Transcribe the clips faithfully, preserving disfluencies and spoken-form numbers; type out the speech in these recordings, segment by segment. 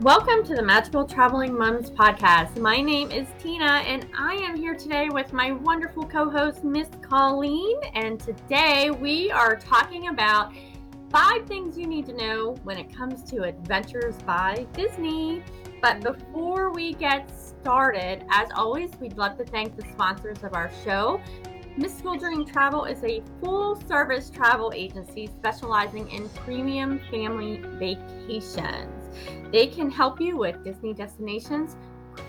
Welcome to the Magical Traveling Moms Podcast. My name is Tina, and I am here today with my wonderful co-host, Miss Colleen. And today we are talking about five things you need to know when it comes to Adventures by Disney. But before we get started, as always, we'd love to thank the sponsors of our show. Mystical Dream Travel is a full-service travel agency specializing in premium family vacations. They can help you with Disney destinations,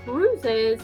cruises,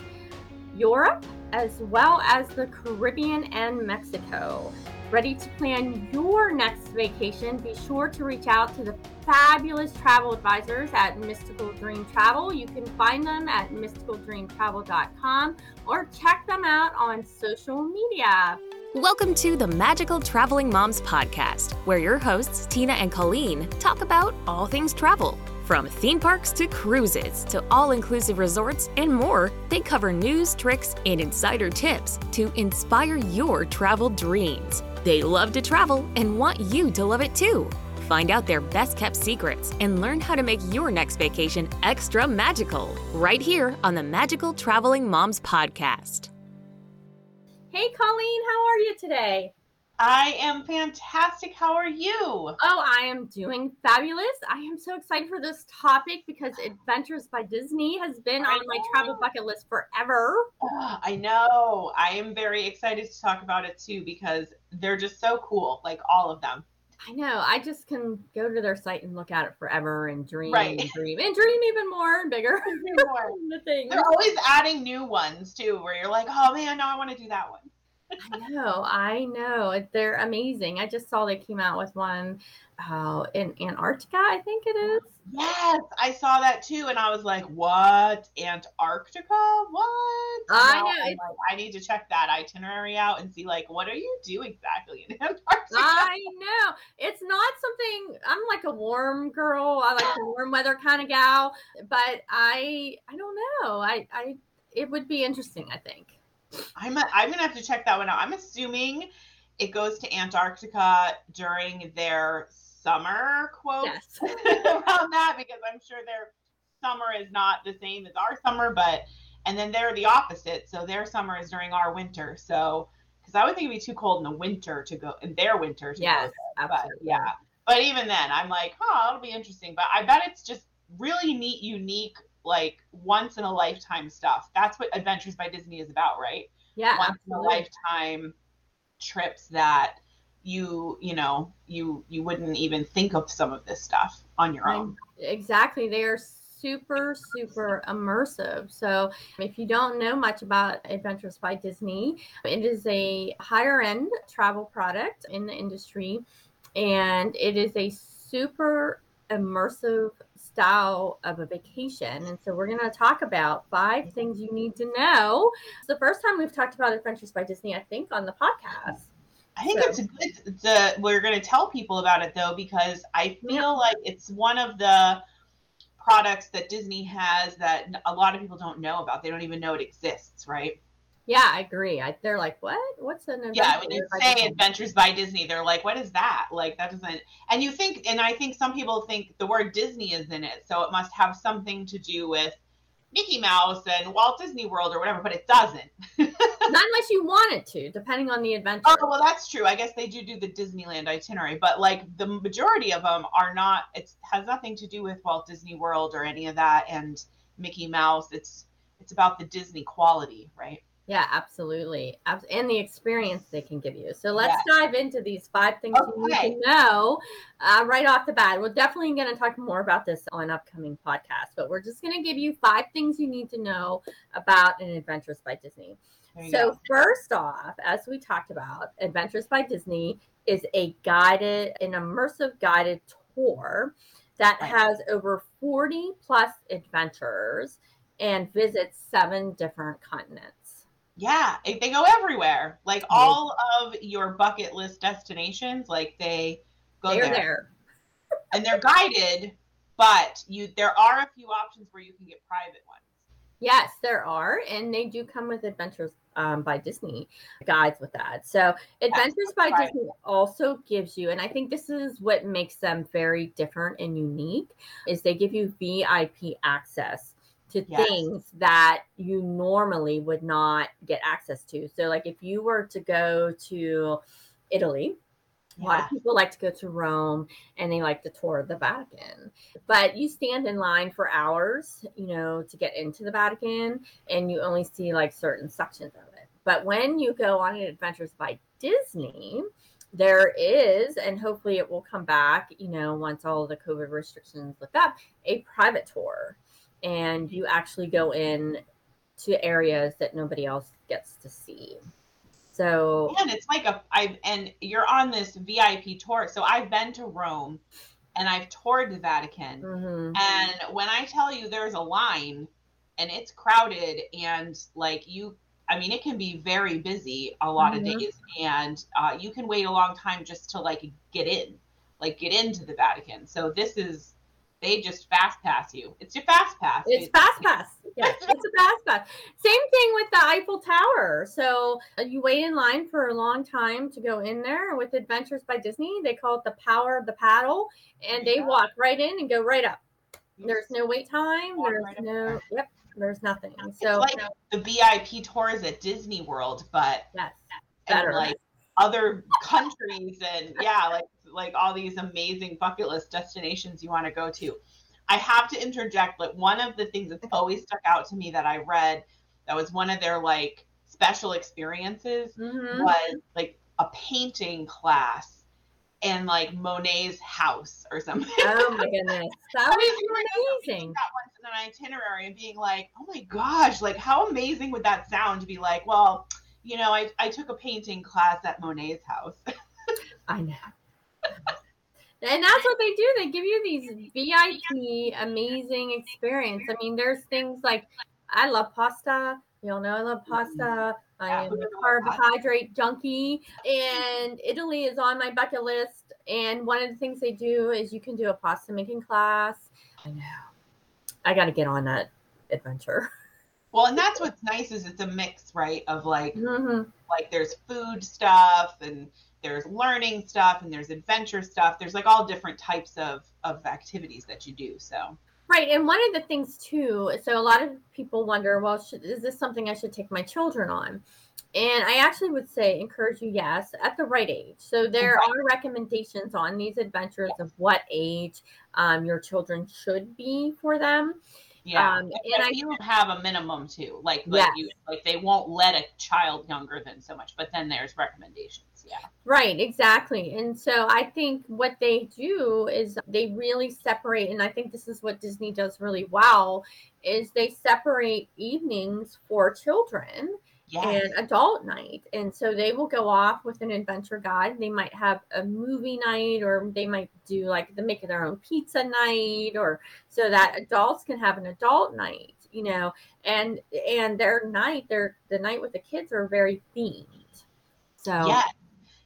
Europe, as well as the Caribbean and Mexico. Ready to plan your next vacation? Be sure to reach out to the fabulous travel advisors at Mystical Dream Travel. You can find them at mystical dream travel dot com or check them out on social media. Welcome to the Magical Traveling Moms Podcast, where your hosts, Tina and Colleen, talk about all things travel. From theme parks to cruises to all-inclusive resorts and more, they cover news, tricks, and insider tips to inspire your travel dreams. They love to travel and want you to love it too. Find out their best-kept secrets and learn how to make your next vacation extra magical right here on the Magical Traveling Moms Podcast. Hey, Colleen, how are you today? I am fantastic. How are you? Oh, I am doing fabulous. I am so excited for this topic because Adventures by Disney has been on my travel bucket list forever. Oh, I know. I am very excited to talk about it too because they're just so cool, like all of them. I know. I just can go to their site and look at it forever and dream right. and dream and dream even more and bigger. Even more. The thing. They're always adding new ones too, where you're like, oh man, no, I want to do that one. I know. I know. They're amazing. I just saw they came out with one uh, in Antarctica, I think it is. Yes, I saw that too. And I was like, what? Antarctica? What? I know. Like, I need to check that itinerary out and see, like, what are you doing exactly in Antarctica? I know. It's not something, I'm like a warm girl. I like the warm weather kind of gal. But I I don't know. I, I it would be interesting, I think. I'm a, I'm gonna have to check that one out. I'm assuming it goes to Antarctica during their summer, quotes, yes. around that, because I'm sure their summer is not the same as our summer, but and then they're the opposite, so their summer is during our winter. So because I would think it'd be too cold in the winter to go in their winter to yes, go there, but yeah. But even then, I'm like, oh, it'll be interesting. But I bet it's just really neat, unique. Like once in a lifetime stuff. That's what Adventures by Disney is about, right? Yeah. Once absolutely. in a lifetime trips that you, you know, you you wouldn't even think of some of this stuff on your own. Exactly. They are super, super immersive. So if you don't know much about Adventures by Disney, it is a higher end travel product in the industry, and it is a super immersive style of a vacation. And so we're going to talk about five things you need to know. It's the first time we've talked about Adventures by Disney, I think, on the podcast. I think so. It's a good, the, we're going to tell people about it though, because I feel yeah. like it's one of the products that Disney has that a lot of people don't know about. They don't even know it exists, right? Yeah, I agree. I, they're like, what? What's an adventure? Yeah, when you say Disney? Adventures by Disney, they're like, what is that? Like, that doesn't, and you think, and I think some people think the word Disney is in it, so it must have something to do with Mickey Mouse and Walt Disney World or whatever, but it doesn't. Not unless you want it to, depending on the adventure. Oh, well, that's true. I guess they do do the Disneyland itinerary, but like the majority of them are not, it has nothing to do with Walt Disney World or any of that and Mickey Mouse. It's, it's about the Disney quality, right? Yeah, absolutely. And the experience they can give you. So let's yeah. dive into these five things okay. you need to know uh, right off the bat. We're definitely going to talk more about this on upcoming podcasts, but we're just going to give you five things you need to know about an Adventures by Disney. So go. First off, as we talked about, Adventures by Disney is a guided, an immersive guided tour that right. has over forty plus adventures and visits seven different continents. Yeah, they go everywhere. Like all of your bucket list destinations, like they go They're there. there. And they're guided, but you there are a few options where you can get private ones. Yes, there are. And they do come with Adventures um, by Disney guides with that. So Adventures by right. Disney also gives you, and I think this is what makes them very different and unique, is they give you V I P access to yes. things that you normally would not get access to. So like if you were to go to Italy, yeah. a lot of people like to go to Rome and they like to tour the Vatican, but you stand in line for hours, you know, to get into the Vatican, and you only see like certain sections of it. But when you go on an Adventures by Disney, there is, and hopefully it will come back, you know, once all the COVID restrictions lift up, a private tour. And you actually go in to areas that nobody else gets to see. So and it's like a I and you're on this V I P tour. So I've been to Rome and I've toured the Vatican. Mm-hmm. And when I tell you there's a line and it's crowded and like you I mean it can be very busy a lot mm-hmm. of days, and uh, you can wait a long time just to like get in, like get into the Vatican. So this is They just fast pass you. It's your fast pass. It's basically. fast pass. Yeah, it's a fast pass. Same thing with the Eiffel Tower. So you wait in line for a long time to go in there. With Adventures by Disney, they call it the power of the paddle, and yeah. they walk right in and go right up. There's no wait time. There's right no. Up. Yep. There's nothing. It's so like no. the V I P tours at Disney World, but yes, better. Like other countries and yeah, like. like all these amazing bucket list destinations you want to go to. I have to interject, like one of the things that's always stuck out to me that I read that was one of their like special experiences mm-hmm. was like a painting class in like Monet's house or something. Oh my goodness. That was amazing. That once in an itinerary and being like, oh my gosh, like how amazing would that sound to be like, well, you know, I, I took a painting class at Monet's house. I know. And that's what they do. They give you these V I P amazing experience. I mean, there's things like I love pasta. You all know I love pasta. I am a carbohydrate junkie. And Italy is on my bucket list. And one of the things they do is you can do a pasta making class. I know. I got to get on that adventure. Well, and that's what's nice is it's a mix, right? Of like, mm-hmm. like there's food stuff and there's learning stuff and there's adventure stuff. There's like all different types of, of activities that you do. So, right. And one of the things too, so a lot of people wonder, well, should, is this something I should take my children on? And I actually would say, encourage you, yes, at the right age. So there right. are recommendations on these adventures yes. of what age um, your children should be for them. Yeah. Um, and I, you don't have a minimum too. Like, like, yes. you, like they won't let a child younger than so much, but then there's recommendations. Yeah. Right, exactly. And so I think what they do is they really separate, and I think this is what Disney does really well, is they separate evenings for children yes. and adult night. And so they will go off with an adventure guide. They might have a movie night, or they might do like the make their own pizza night, or so that adults can have an adult night, you know, and and their night, their the night with the kids are very themed. So yeah.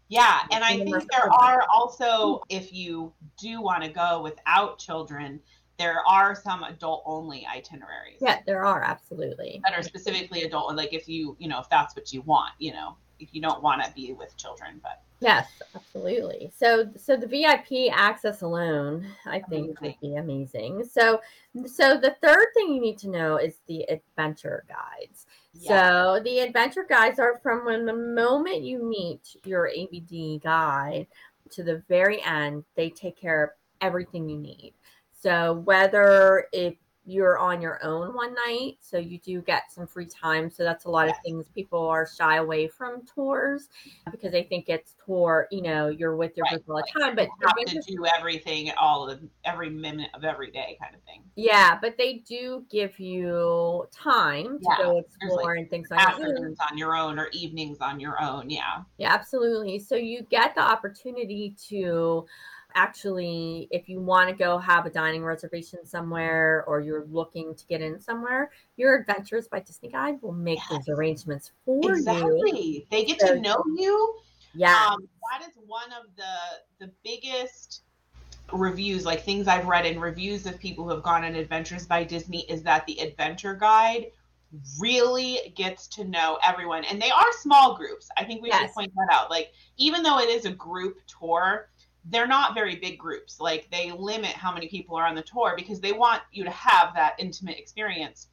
Yeah, and I think there are also, if you do want to go without children, there are some adult-only itineraries. Yeah, there are, absolutely. That are specifically adult, like if you, you know, if that's what you want, you know, if you don't want to be with children, but. Yes, absolutely. So, so the V I P access alone, I think, amazing. Would be amazing. So, so the third thing you need to know is the adventure guides. Yeah. So the adventure guides are from when the moment you meet your A B D guide to the very end, they take care of everything you need. So whether if you're on your own one night, so you do get some free time. So that's a lot yes. of things people are shy away from tours because they think it's tour, you know, you're with your right. people all the time, but you have to do everything all of every minute of every day kind of thing. Yeah, but they do give you time to yeah. go explore like and things like that. Afternoons on your own or evenings on your own, yeah. Yeah, absolutely. So you get the opportunity to actually, if you want to go have a dining reservation somewhere, or you're looking to get in somewhere, your Adventures by Disney guide will make yes. those arrangements for exactly. you. Exactly. They get so, to know you. Yeah. Um, that is one of the the biggest reviews, like things I've read in reviews of people who have gone on Adventures by Disney, is that the adventure guide really gets to know everyone. And they are small groups. I think we yes. have to point that out. Like, even though it is a group tour, they're not very big groups. Like, they limit how many people are on the tour because they want you to have that intimate experience.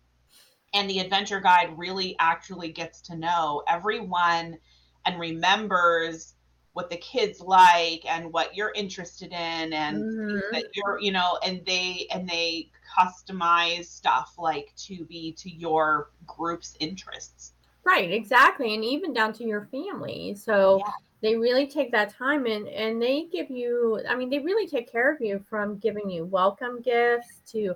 And the adventure guide really actually gets to know everyone and remembers what the kids like and what you're interested in and mm-hmm. that you're, you know, and they, and they customize stuff like to be to your group's interests. Right. Exactly. And even down to your family. So yeah. they really take that time and, and they give you, I mean, they really take care of you, from giving you welcome gifts to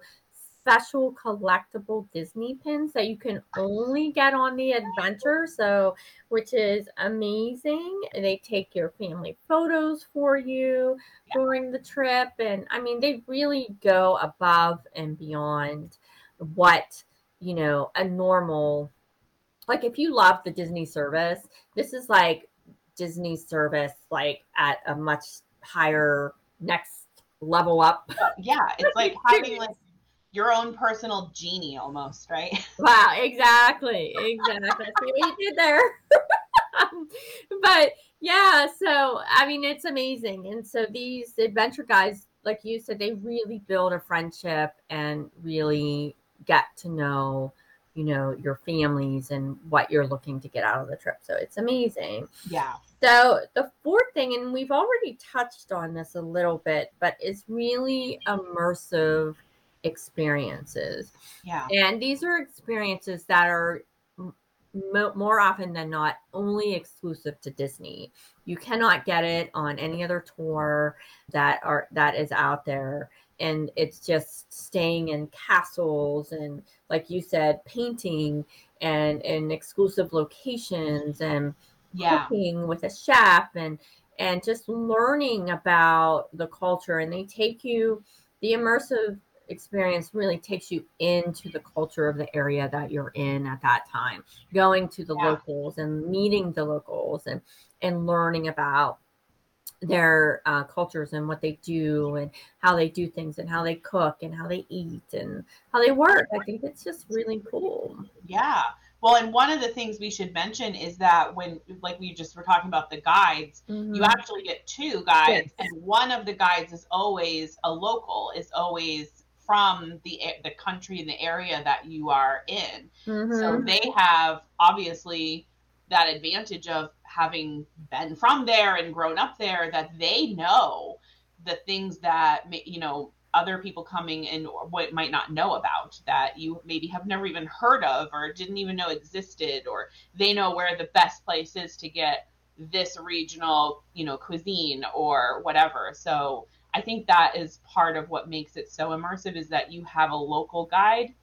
special collectible Disney pins that you can only get on the adventure, so which is amazing. They take your family photos for you yeah. during the trip, and I mean, they really go above and beyond what, you know, a normal, like, if you love the Disney service, this is like Disney service, like at a much higher next level up. Yeah, it's like having like your own personal genie almost, right? Wow, exactly. Exactly. See what you did there. um, but yeah, so I mean, it's amazing. And so these adventure guys, like you said, they really build a friendship and really get to know, you know, your families and what you're looking to get out of the trip. So it's amazing. Yeah. So the fourth thing, and we've already touched on this a little bit, but it's really immersive experiences. Yeah. And these are experiences that are m- more often than not only exclusive to Disney. You cannot get it on any other tour that are that is out there. And it's just staying in castles and, like you said, painting and in exclusive locations and yeah. cooking with a chef and and just learning about the culture. And they take you, the immersive experience really takes you into the culture of the area that you're in at that time, going to the yeah. locals and meeting the locals and and learning about their uh, cultures and what they do and how they do things and how they cook and how they eat and how they work. I think it's just really cool. Yeah. Well, and one of the things we should mention is that when, like we just were talking about the guides, mm-hmm. you actually get two guides, yes. and one of the guides is always a local, is always from the the country and the area that you are in. Mm-hmm. So they have obviously that advantage of having been from there and grown up there, that they know the things that, you know, other people coming in what might not know about, that you maybe have never even heard of or didn't even know existed, or they know where the best place is to get this regional, you know, cuisine or whatever. So I think that is part of what makes it so immersive, is that you have a local guide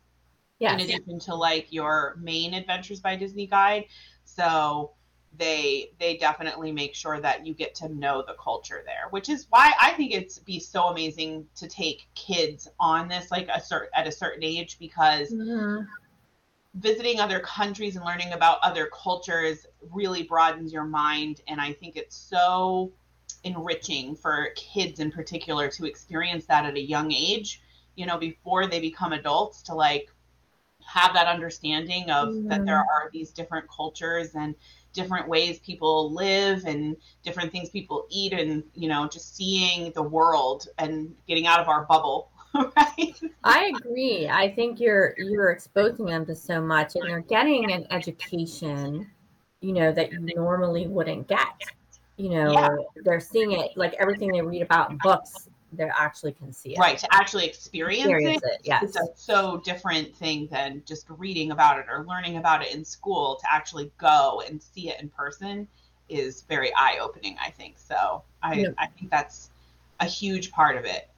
yes. in addition to like your main Adventures by Disney guide. So they they definitely make sure that you get to know the culture there, which is why I think it's be so amazing to take kids on this, like a cert, at a certain age, because mm-hmm. visiting other countries and learning about other cultures really broadens your mind. And I think it's so enriching for kids in particular to experience that at a young age, you know, before they become adults, to like have that understanding of mm-hmm. that there are these different cultures and different ways people live and different things people eat, and, you know, just seeing the world and getting out of our bubble. Right? I agree. I think you're, you're exposing them to so much, and they're getting an education, you know, that you normally wouldn't get, you know, yeah. they're seeing it, like everything they read about in books, they actually can see it. Right. To actually experience, experience it. it yes. It's a so different thing than just reading about it or learning about it in school. To actually go and see it in person is very eye-opening, I think. So I, yeah. I think that's a huge part of it.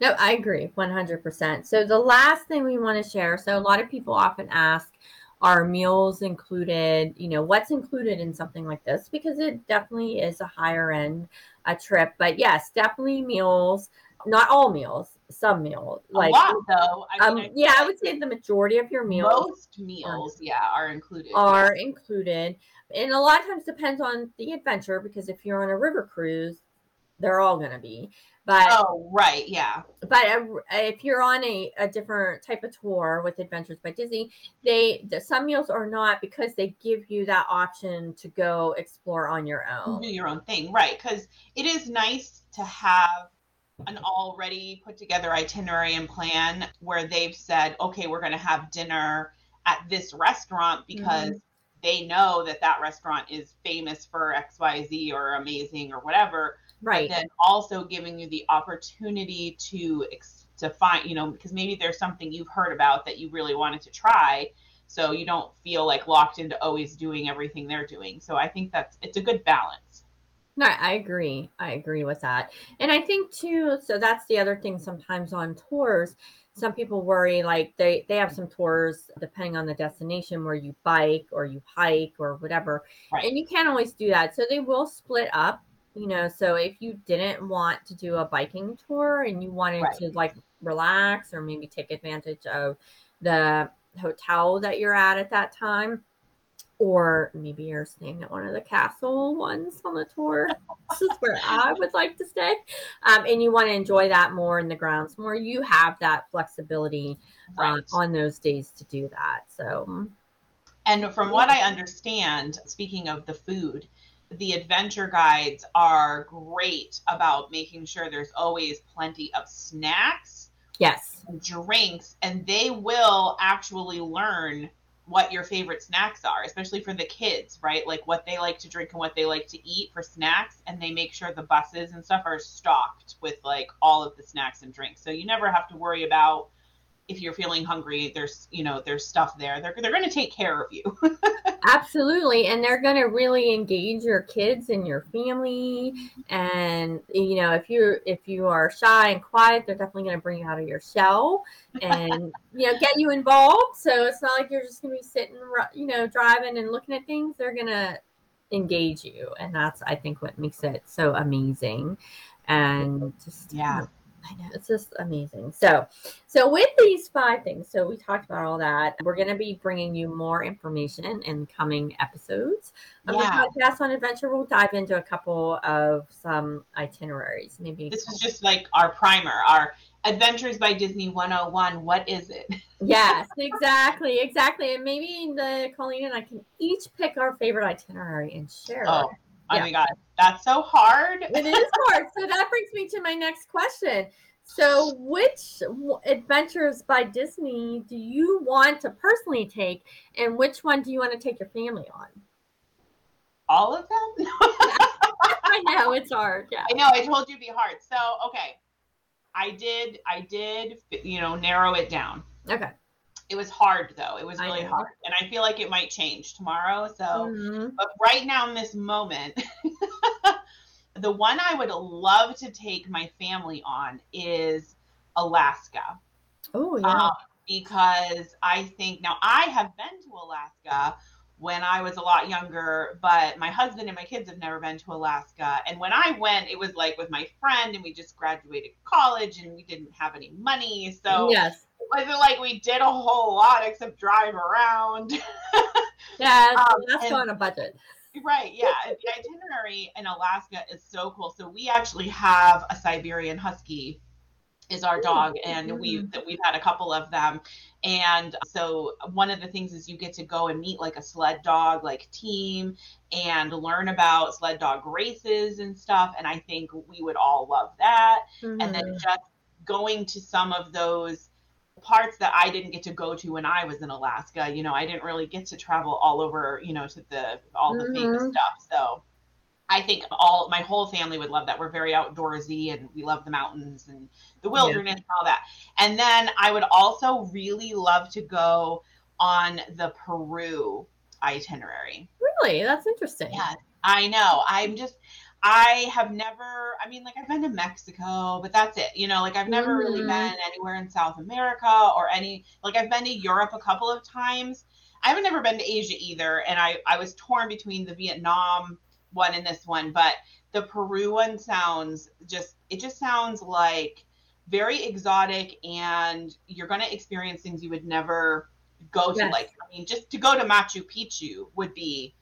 No, I agree one hundred percent. So the last thing we want to share. So a lot of people often ask, are meals included? You know, what's included in something like this? Because it definitely is a higher end a trip. But yes, definitely meals. Not all meals, some meals. Like, a lot, though. I mean, um, I yeah, I would say the majority of your meals. Most meals, are, yeah, are included. Are yes. included. And a lot of times depends on the adventure, because if you're on a river cruise, they're all going to be. But oh, right. Yeah. But a, if you're on a, a different type of tour with Adventures by Disney, they the, some meals are not, because they give you that option to go explore on your own. Do your own thing. Right. Because it is nice to have an already put together itinerary and plan where they've said, okay, we're going to have dinner at this restaurant because mm-hmm. they know that that restaurant is famous for X Y Z or amazing or whatever. Right. But then also giving you the opportunity to, to find, you know, because maybe there's something you've heard about that you really wanted to try. So you don't feel like locked into always doing everything they're doing. So I think that's, it's a good balance. No, I agree. I agree with that. And I think too, so that's the other thing sometimes on tours, some people worry, like they, they have some tours depending on the destination where you bike or you hike or whatever, right. And you can't always do that. So they will split up, you know, so if you didn't want to do a biking tour and you wanted right. to like relax or maybe take advantage of the hotel that you're at at that time, or maybe you're staying at one of the castle ones on the tour. This is where I would like to stay. Um, and you want to enjoy that more in the grounds more. You have that flexibility right. um, on those days to do that. So, and from what I understand, speaking of the food, the adventure guides are great about making sure there's always plenty of snacks. Yes. And drinks. And they will actually learn what your favorite snacks are, especially for the kids, right? Like what they like to drink and what they like to eat for snacks. And they make sure the buses and stuff are stocked with like all of the snacks and drinks. So you never have to worry about if you're feeling hungry, there's, you know, there's stuff there. They're, they're going to take care of you. Absolutely. And they're going to really engage your kids and your family. And, you know, if you if you are shy and quiet, they're definitely going to bring you out of your shell and, you know, get you involved. So it's not like you're just going to be sitting, you know, driving and looking at things. They're going to engage you. And that's, I think, what makes it so amazing. And just, yeah. You know, I know, it's just amazing. So, so with these five things, so we talked about all that. We're going to be bringing you more information in coming episodes of yeah. the podcast on adventure. We'll dive into a couple of some itineraries. Maybe this is just like our primer, our Adventures by Disney one oh one. What is it? Yes, exactly, exactly. And maybe the Colleen and I can each pick our favorite itinerary and share. Oh. It. Oh yeah. My God, that's so hard. It is hard. So that brings me to my next question. So which Adventures by Disney do you want to personally take, and which one do you want to take your family on? All of them? I know, it's hard. Yeah. I know, I told you it'd be hard. So, okay, I did, I did, you know, narrow it down. Okay. It was hard, though. It was really hard. And I feel like it might change tomorrow. So, mm-hmm. But right now in this moment, the one I would love to take my family on is Alaska. Oh, yeah. Um, because I think, now I have been to Alaska when I was a lot younger, but my husband and my kids have never been to Alaska. And when I went, it was like with my friend, and we just graduated college and we didn't have any money. So, yes. It wasn't like we did a whole lot except drive around. Yeah, um, that's and, on a budget. Right, yeah. The itinerary in Alaska is so cool. So we actually have a Siberian Husky is our dog, and mm-hmm. we've, we've had a couple of them. And so one of the things is you get to go and meet like a sled dog like team and learn about sled dog races and stuff. And I think we would all love that. Mm-hmm. And then just going to some of those parts that I didn't get to go to when I was in Alaska, you know, I didn't really get to travel all over, you know, to the, all the mm-hmm. famous stuff. So I think all, my whole family would love that. We're very outdoorsy and we love the mountains and the wilderness yeah. and all that. And then I would also really love to go on the Peru itinerary. Really? That's interesting. Yeah, I know. I'm just, I have never, I mean, like I've been to Mexico, but that's it. You know, like I've never mm-hmm. really been anywhere in South America or any, like I've been to Europe a couple of times. I haven't never been to Asia either. And I, I was torn between the Vietnam one and this one, but the Peru one sounds just, it just sounds like very exotic, and you're going to experience things you would never go to. Yes. Like, I mean, just to go to Machu Picchu would be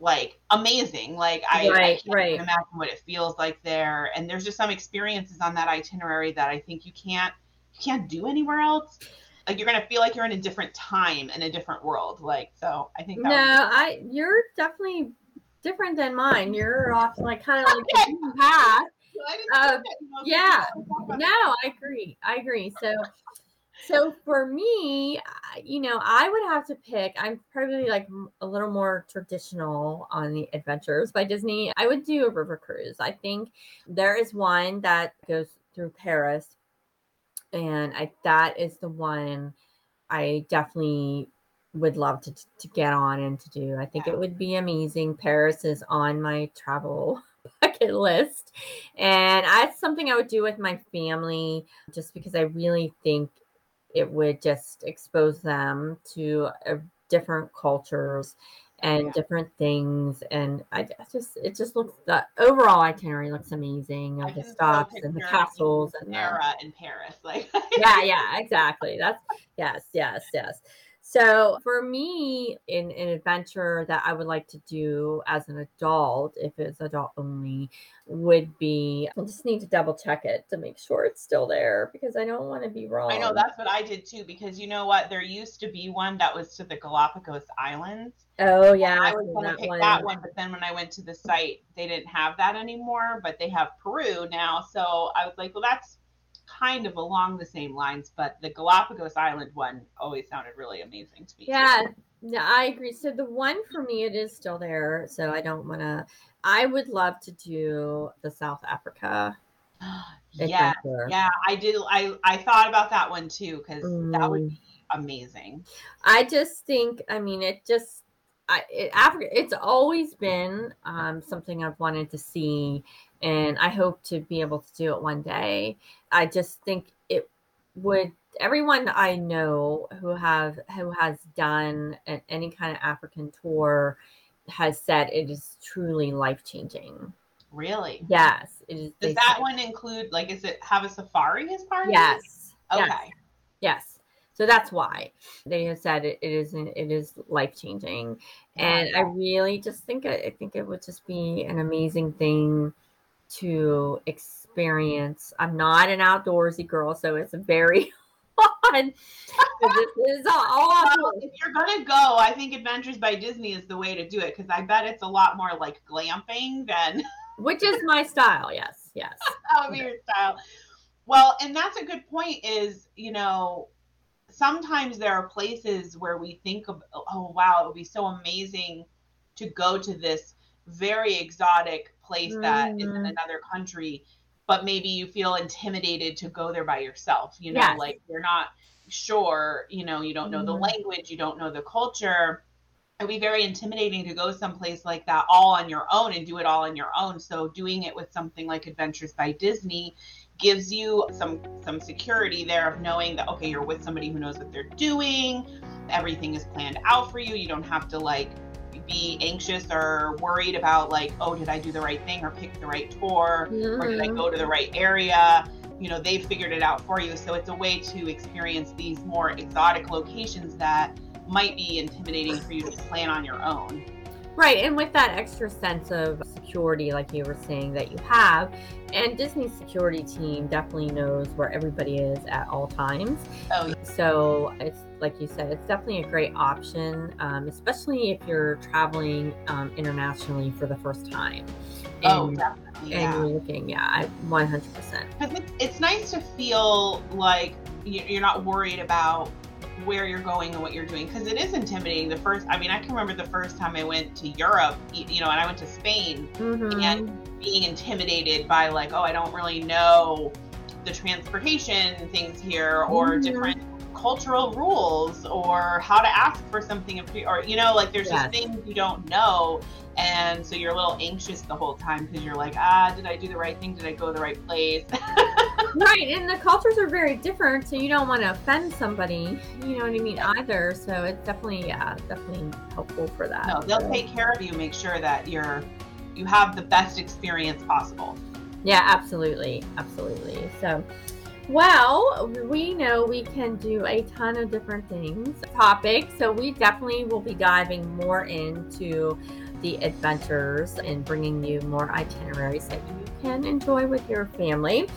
like amazing. Like I, right, I can't right. imagine what it feels like there. And there's just some experiences on that itinerary that I think you can't, you can't do anywhere else. Like you're going to feel like you're in a different time and a different world. Like, so I think that No, was- I, you're definitely different than mine. You're off like kind of like the path. Uh, yeah, no, I agree. I agree. So, so for me, you know, I would have to pick, I'm probably like a little more traditional on the Adventures by Disney. I would do a river cruise. I think there is one that goes through Paris, and I, that is the one I definitely would love to, to get on and to do. I think yeah. it would be amazing. Paris is on my travel bucket list, and that's something I would do with my family, just because I really think it would just expose them to uh, different cultures and yeah. different things. And I, I just, it just looks, the overall itinerary looks amazing. Of the stops and the castles and Sarah in Paris, like yeah, yeah, exactly. That's yes, yes, yes. So for me, in an adventure that I would like to do as an adult, if it's adult only, would be, I just need to double check it to make sure it's still there, because I don't want to be wrong. I know, that's what I did too, because you know what? There used to be one that was to the Galapagos Islands. Oh yeah. I was going to pick one. that one, but then when I went to the site, they didn't have that anymore, but they have Peru now. So I was like, well, that's kind of along the same lines, but the Galapagos Island one always sounded really amazing to me. Yeah, no, I agree. So the one for me, it is still there. So I don't want to, I would love to do the South Africa. yeah. Yeah. I do. I, I thought about that one too, because mm. that would be amazing. I just think, I mean, it just, I, it, Africa, it's always been um, something I've wanted to see, and I hope to be able to do it one day. I just think it would, everyone I know who have, who has done an, any kind of African tour has said it is truly life-changing. Really? Yes. It is. Does that one include, like, is it have a safari as part of it? Yes. Okay. Yes. yes. So that's why they have said it, it is it is life-changing. And I really just think, I think it would just be an amazing thing to experience. I'm not an outdoorsy girl, so it's very fun. This is all well, if you're going to go, I think Adventures by Disney is the way to do it, because I bet it's a lot more like glamping than... Which is my style, yes, yes. That would be your style. Well, and that's a good point is, you know... Sometimes there are places where we think of, oh, wow, it would be so amazing to go to this very exotic place mm. that is in another country, but maybe you feel intimidated to go there by yourself. You know, yes. like you're not sure, you know, you don't know mm. the language, you don't know the culture. It would be very intimidating to go someplace like that all on your own and do it all on your own. So doing it with something like Adventures by Disney gives you some some security there of knowing that, okay, you're with somebody who knows what they're doing, everything is planned out for you, you don't have to like be anxious or worried about like, oh, did I do the right thing or pick the right tour mm-hmm. or did I go to the right area? You know, they figured it out for you. So it's a way to experience these more exotic locations that might be intimidating for you to plan on your own. Right, and with that extra sense of security, like you were saying, that you have, and Disney's security team definitely knows where everybody is at all times. Oh. So it's like you said, it's definitely a great option, um, especially if you're traveling um, internationally for the first time. And, oh, definitely. And yeah. you're looking, yeah, one hundred percent. It's, it's nice to feel like you're not worried about where you're going and what you're doing, because it is intimidating. The first, I mean, I can remember the first time I went to Europe, you know, and I went to Spain mm-hmm. and being intimidated by like, oh, I don't really know the transportation things here or mm-hmm. different cultural rules or how to ask for something, or, you know, like there's yes. just things you don't know. And so you're a little anxious the whole time because you're like, ah, did I do the right thing? Did I go to the right place? Right. And the cultures are very different. So you don't want to offend somebody, you know what I mean, either. So it's definitely, yeah, definitely helpful for that. No, they'll so. take care of you. Make sure that you're, you have the best experience possible. Yeah, absolutely. Absolutely. So, well, we know we can do a ton of different things, topics. So we definitely will be diving more into the adventures and bringing you more itineraries that you can enjoy with your family.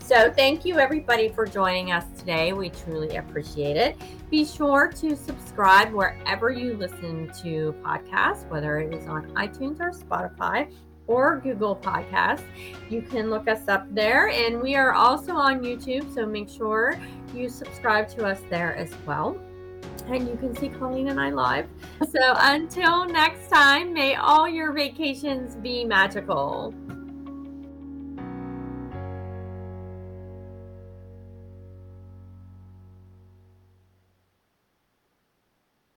So thank you everybody for joining us today. We truly appreciate it. Be sure to subscribe wherever you listen to podcasts, whether it is on iTunes or Spotify or Google Podcasts. You can look us up there, and we are also on YouTube, so make sure you subscribe to us there as well. And you can see Colleen and I live. So until next time, may all your vacations be magical.